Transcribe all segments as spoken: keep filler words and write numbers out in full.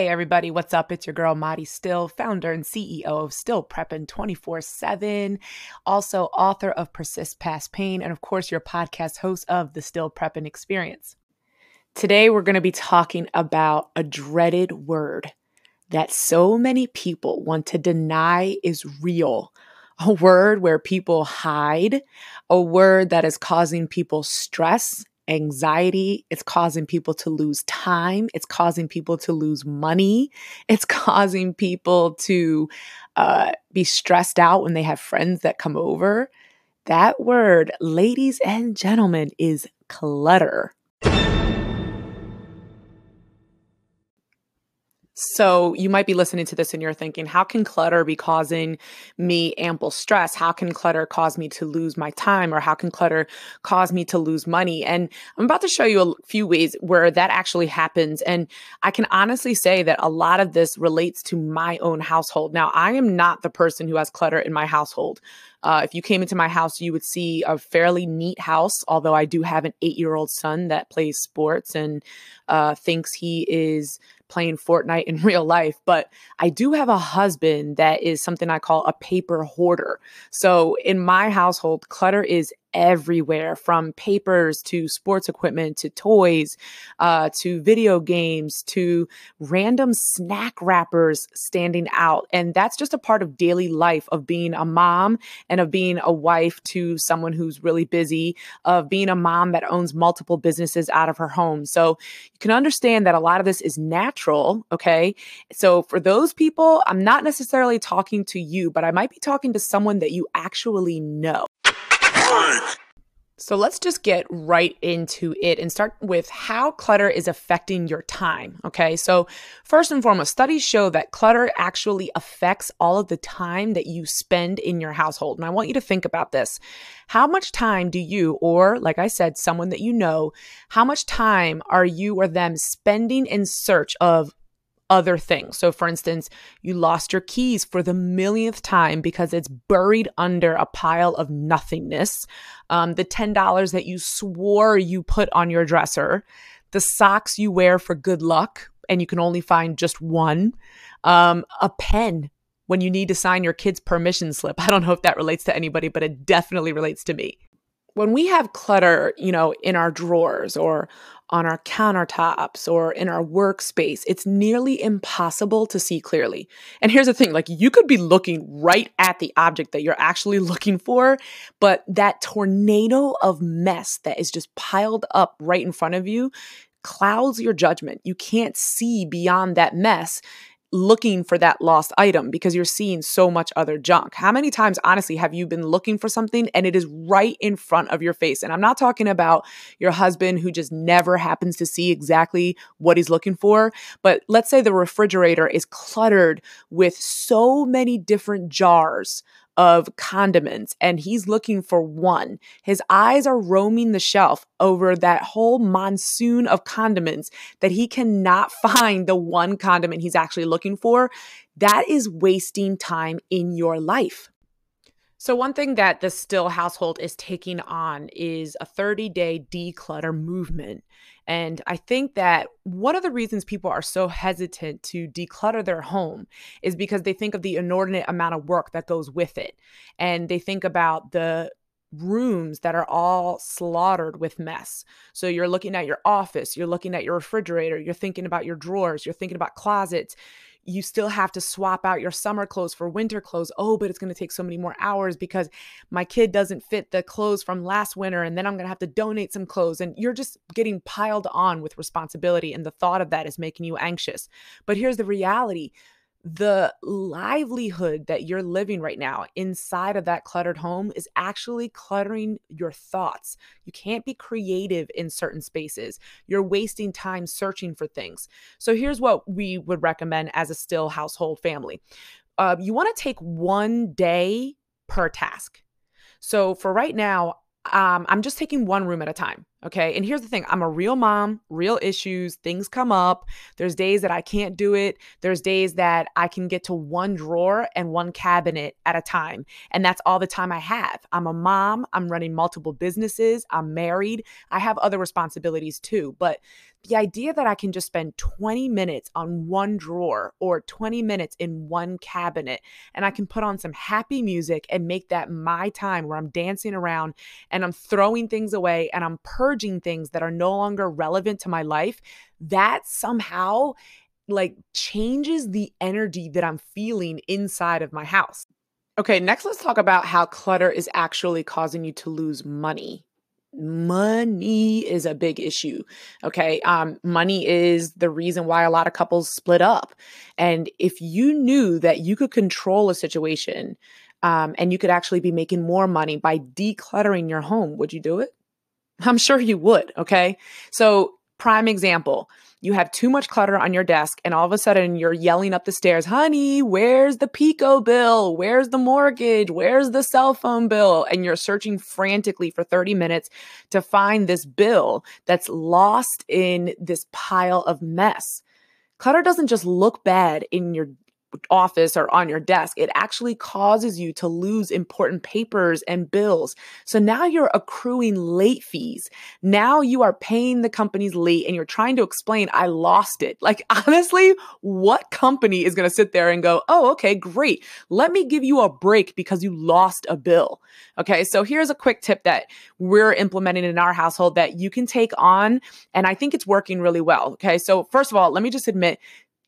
Hey everybody, what's up? It's your girl Maddie Still, founder and C E O of Still Prepping twenty-four seven, also author of Persist Past Pain, and of course your podcast host of the Still Prepping Experience. Today we're going to be talking about a dreaded word that so many people want to deny is real. A word where people hide, a word that is causing people stress, anxiety. It's causing people to lose time. It's causing people to lose money. It's causing people to uh, be stressed out when they have friends that come over. That word, ladies and gentlemen, is clutter. So you might be listening to this and you're thinking, how can clutter be causing me ample stress? How can clutter cause me to lose my time? Or how can clutter cause me to lose money? And I'm about to show you a few ways where that actually happens. And I can honestly say that a lot of this relates to my own household. Now, I am not the person who has clutter in my household. Uh, if you came into my house, you would see a fairly neat house, although I do have an eight-year-old son that plays sports and uh, thinks he is playing Fortnite in real life. But I do have a husband that is something I call a paper hoarder. So in my household, clutter is everywhere, from papers to sports equipment to toys uh, to video games to random snack wrappers standing out. And that's just a part of daily life of being a mom and of being a wife to someone who's really busy, of being a mom that owns multiple businesses out of her home. So you can understand that a lot of this is natural. Okay. So for those people, I'm not necessarily talking to you, but I might be talking to someone that you actually know. So let's just get right into it and start with how clutter is affecting your time, okay? So first and foremost, studies show that clutter actually affects all of the time that you spend in your household. And I want you to think about this. How much time do you, or like I said, someone that you know, how much time are you or them spending in search of other things? So for instance, you lost your keys for the millionth time because it's buried under a pile of nothingness. Um, the ten dollars that you swore you put on your dresser, the socks you wear for good luck, and you can only find just one, um, a pen when you need to sign your kid's permission slip. I don't know if that relates to anybody, but it definitely relates to me. When we have clutter, you know, in our drawers or on our countertops or in our workspace, it's nearly impossible to see clearly. And here's the thing, like you could be looking right at the object that you're actually looking for, but that tornado of mess that is just piled up right in front of you clouds your judgment. You can't see beyond that mess looking for that lost item because you're seeing so much other junk. How many times, honestly, have you been looking for something and it is right in front of your face? And I'm not talking about your husband who just never happens to see exactly what he's looking for. But let's say the refrigerator is cluttered with so many different jars of condiments and he's looking for one. His eyes are roaming the shelf over that whole monsoon of condiments that he cannot find the one condiment he's actually looking for. That is wasting time in your life. So one thing that the Still household is taking on is a thirty-day declutter movement. And I think that one of the reasons people are so hesitant to declutter their home is because they think of the inordinate amount of work that goes with it. And they think about the rooms that are all slaughtered with mess. So you're looking at your office, you're looking at your refrigerator, you're thinking about your drawers, you're thinking about closets. You still have to swap out your summer clothes for winter clothes. Oh, but it's going to take so many more hours because my kid doesn't fit the clothes from last winter. And then I'm going to have to donate some clothes. And you're just getting piled on with responsibility. And the thought of that is making you anxious. But here's the reality. The livelihood that you're living right now inside of that cluttered home is actually cluttering your thoughts. You can't be creative in certain spaces. You're wasting time searching for things. So here's what we would recommend as a Still household family. Uh, you want to take one day per task. So for right now, Um, I'm just taking one room at a time, okay? And here's the thing. I'm a real mom, real issues. Things come up. There's days that I can't do it. There's days that I can get to one drawer and one cabinet at a time. And that's all the time I have. I'm a mom. I'm running multiple businesses. I'm married. I have other responsibilities too. But the idea that I can just spend twenty minutes on one drawer or twenty minutes in one cabinet, and I can put on some happy music and make that my time where I'm dancing around and I'm throwing things away and I'm purging things that are no longer relevant to my life, that somehow like changes the energy that I'm feeling inside of my house. Okay, next let's talk about how clutter is actually causing you to lose money. Money is a big issue. Okay. Um, money is the reason why a lot of couples split up. And if you knew that you could control a situation, um, and you could actually be making more money by decluttering your home, would you do it? I'm sure you would. Okay. So prime example, you have too much clutter on your desk and all of a sudden you're yelling up the stairs, honey, where's the Pico bill? Where's the mortgage? Where's the cell phone bill? And you're searching frantically for thirty minutes to find this bill that's lost in this pile of mess. Clutter doesn't just look bad in your office or on your desk. It actually causes you to lose important papers and bills. So now you're accruing late fees. Now you are paying the companies late and you're trying to explain, I lost it. Like, honestly, what company is going to sit there and go, oh, okay, great. Let me give you a break because you lost a bill. Okay. So here's a quick tip that we're implementing in our household that you can take on. And I think it's working really well. Okay. So first of all, let me just admit,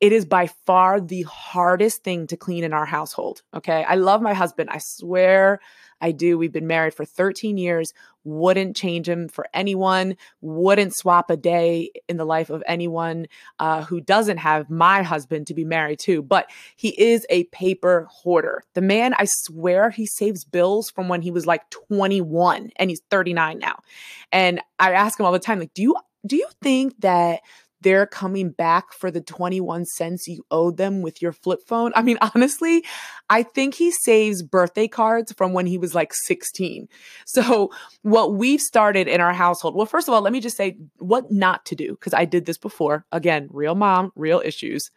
it is by far the hardest thing to clean in our household, okay? I love my husband. I swear I do. We've been married for thirteen years. Wouldn't change him for anyone. Wouldn't swap a day in the life of anyone uh, who doesn't have my husband to be married to. But he is a paper hoarder. The man, I swear, he saves bills from when he was like twenty-one and he's thirty-nine now. And I ask him all the time, like, do you do you think that they're coming back for the twenty-one cents you owed them with your flip phone? I mean, honestly, I think he saves birthday cards from when he was like sixteen. So what we've started in our household, well, first of all, let me just say what not to do, because I did this before. Again, real mom, real issues.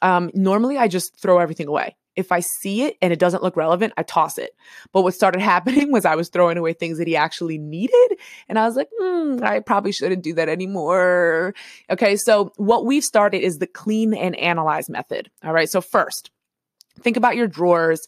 Um, normally, I just throw everything away. If I see it and it doesn't look relevant, I toss it. But what started happening was I was throwing away things that he actually needed. And I was like, hmm, I probably shouldn't do that anymore. Okay. So what we've started is the clean and analyze method. All right. So first, think about your drawers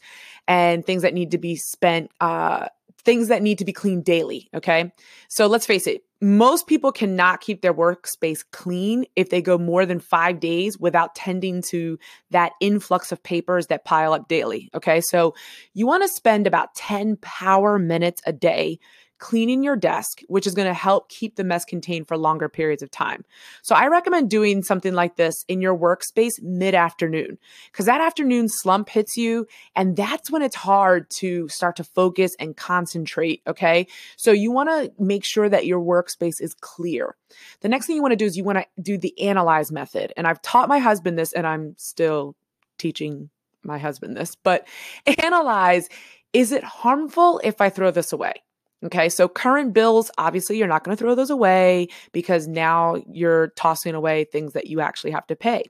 and things that need to be spent, uh, things that need to be cleaned daily. Okay. So let's face it. Most people cannot keep their workspace clean if they go more than five days without tending to that influx of papers that pile up daily. Okay. So you want to spend about ten power minutes a day cleaning your desk, which is going to help keep the mess contained for longer periods of time. So I recommend doing something like this in your workspace mid-afternoon, because that afternoon slump hits you, and that's when it's hard to start to focus and concentrate, okay? So you want to make sure that your workspace is clear. The next thing you want to do is you want to do the analyze method. And I've taught my husband this, and I'm still teaching my husband this, but analyze, is it harmful if I throw this away? Okay, so current bills, obviously you're not going to throw those away because now you're tossing away things that you actually have to pay.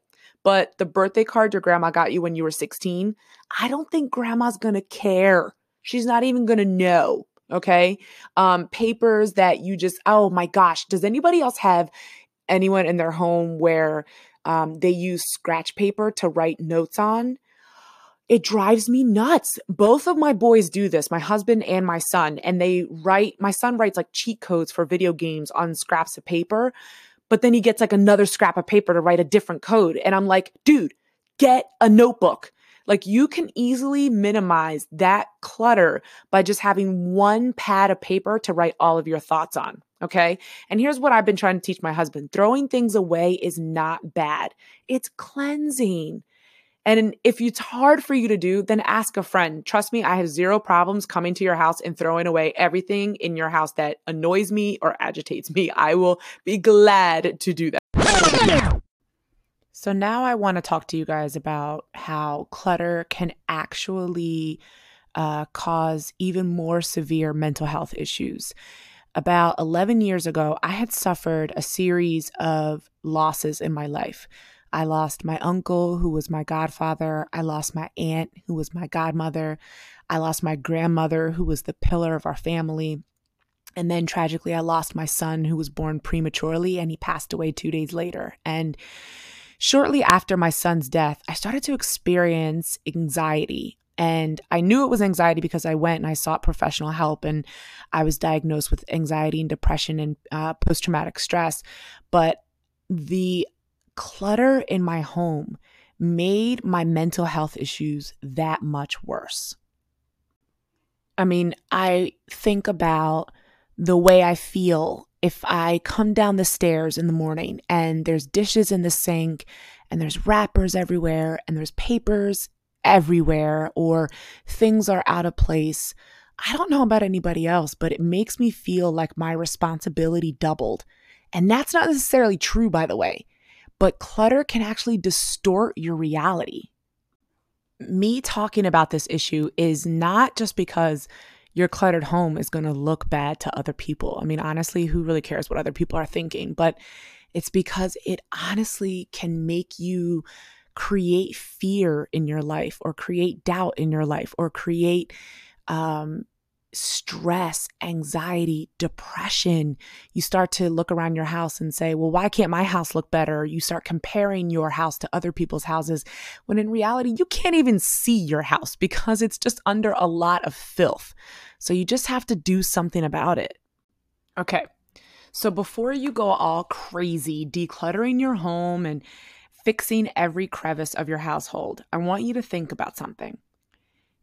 But the birthday card your grandma got you when you were sixteen, I don't think grandma's going to care. She's not even going to know, okay? Um, papers that you just, oh my gosh, does anybody else have anyone in their home where um, they use scratch paper to write notes on? It drives me nuts. Both of my boys do this, my husband and my son, and they write, my son writes like cheat codes for video games on scraps of paper, but then he gets like another scrap of paper to write a different code. And I'm like, dude, get a notebook. Like, you can easily minimize that clutter by just having one pad of paper to write all of your thoughts on. Okay. And here's what I've been trying to teach my husband. Throwing things away is not bad. It's cleansing. And if it's hard for you to do, then ask a friend. Trust me, I have zero problems coming to your house and throwing away everything in your house that annoys me or agitates me. I will be glad to do that. So now I want to talk to you guys about how clutter can actually uh, cause even more severe mental health issues. About eleven years ago, I had suffered a series of losses in my life. I lost my uncle, who was my godfather. I lost my aunt, who was my godmother. I lost my grandmother, who was the pillar of our family. And then tragically, I lost my son, who was born prematurely, and he passed away two days later. And shortly after my son's death, I started to experience anxiety. And I knew it was anxiety because I went and I sought professional help, and I was diagnosed with anxiety and depression and uh, post-traumatic stress. But the clutter in my home made my mental health issues that much worse. I mean, I think about the way I feel if I come down the stairs in the morning and there's dishes in the sink and there's wrappers everywhere and there's papers everywhere, or things are out of place. I don't know about anybody else, but it makes me feel like my responsibility doubled. And that's not necessarily true, by the way, but clutter can actually distort your reality. Me talking about this issue is not just because your cluttered home is going to look bad to other people. I mean, honestly, who really cares what other people are thinking? But it's because it honestly can make you create fear in your life, or create doubt in your life, or create um, stress, anxiety, depression. You start to look around your house and say, well, why can't my house look better? You start comparing your house to other people's houses, when in reality, you can't even see your house because it's just under a lot of filth. So you just have to do something about it. Okay. So before you go all crazy decluttering your home and fixing every crevice of your household, I want you to think about something.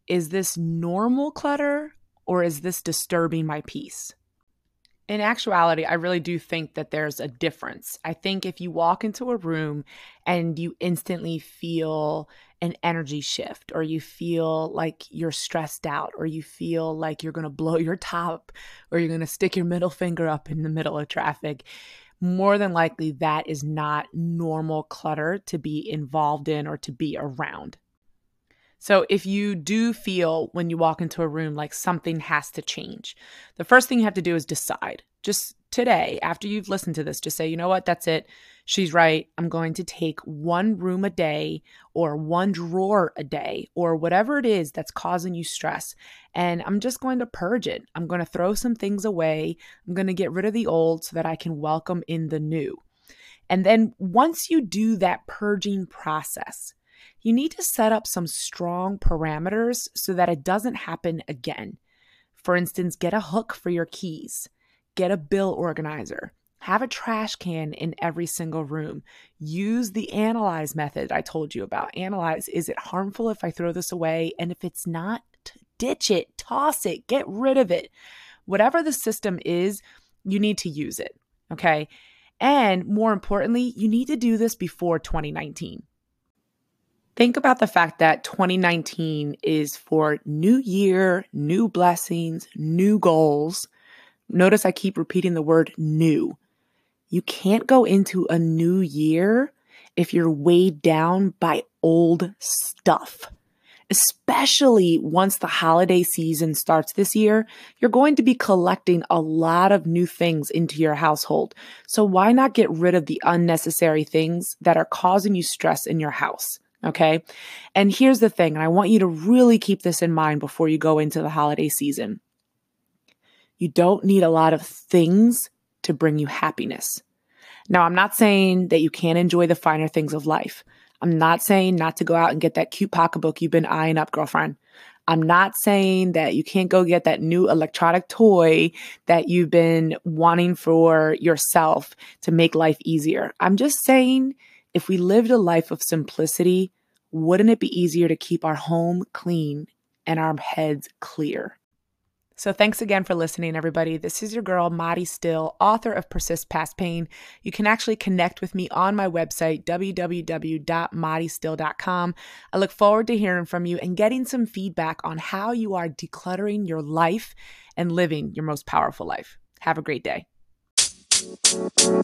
Is this normal clutter, or is this disturbing my peace? In actuality, I really do think that there's a difference. I think if you walk into a room and you instantly feel an energy shift, or you feel like you're stressed out, or you feel like you're going to blow your top, or you're going to stick your middle finger up in the middle of traffic, more than likely that is not normal clutter to be involved in or to be around. So if you do feel when you walk into a room like something has to change, the first thing you have to do is decide. Just today, after you've listened to this, just say, you know what, that's it. She's right. I'm going to take one room a day, or one drawer a day, or whatever it is that's causing you stress. And I'm just going to purge it. I'm going to throw some things away. I'm going to get rid of the old so that I can welcome in the new. And then once you do that purging process, you need to set up some strong parameters so that it doesn't happen again. For instance, get a hook for your keys, get a bill organizer, have a trash can in every single room, use the analyze method I told you about. Analyze, is it harmful if I throw this away? And if it's not, ditch it, toss it, get rid of it. Whatever the system is, you need to use it, okay? And more importantly, you need to do this before twenty nineteen. Think about the fact that twenty nineteen is for new year, new blessings, new goals. Notice I keep repeating the word new. You can't go into a new year if you're weighed down by old stuff. Especially once the holiday season starts this year, you're going to be collecting a lot of new things into your household. So why not get rid of the unnecessary things that are causing you stress in your house? Okay. And here's the thing, and I want you to really keep this in mind before you go into the holiday season. You don't need a lot of things to bring you happiness. Now, I'm not saying that you can't enjoy the finer things of life. I'm not saying not to go out and get that cute pocketbook you've been eyeing up, girlfriend. I'm not saying that you can't go get that new electronic toy that you've been wanting for yourself to make life easier. I'm just saying, if we lived a life of simplicity, wouldn't it be easier to keep our home clean and our heads clear? So thanks again for listening, everybody. This is your girl, Maddie Still, author of Persist Past Pain. You can actually connect with me on my website, w w w dot maddie still dot com. I look forward to hearing from you and getting some feedback on how you are decluttering your life and living your most powerful life. Have a great day. You know,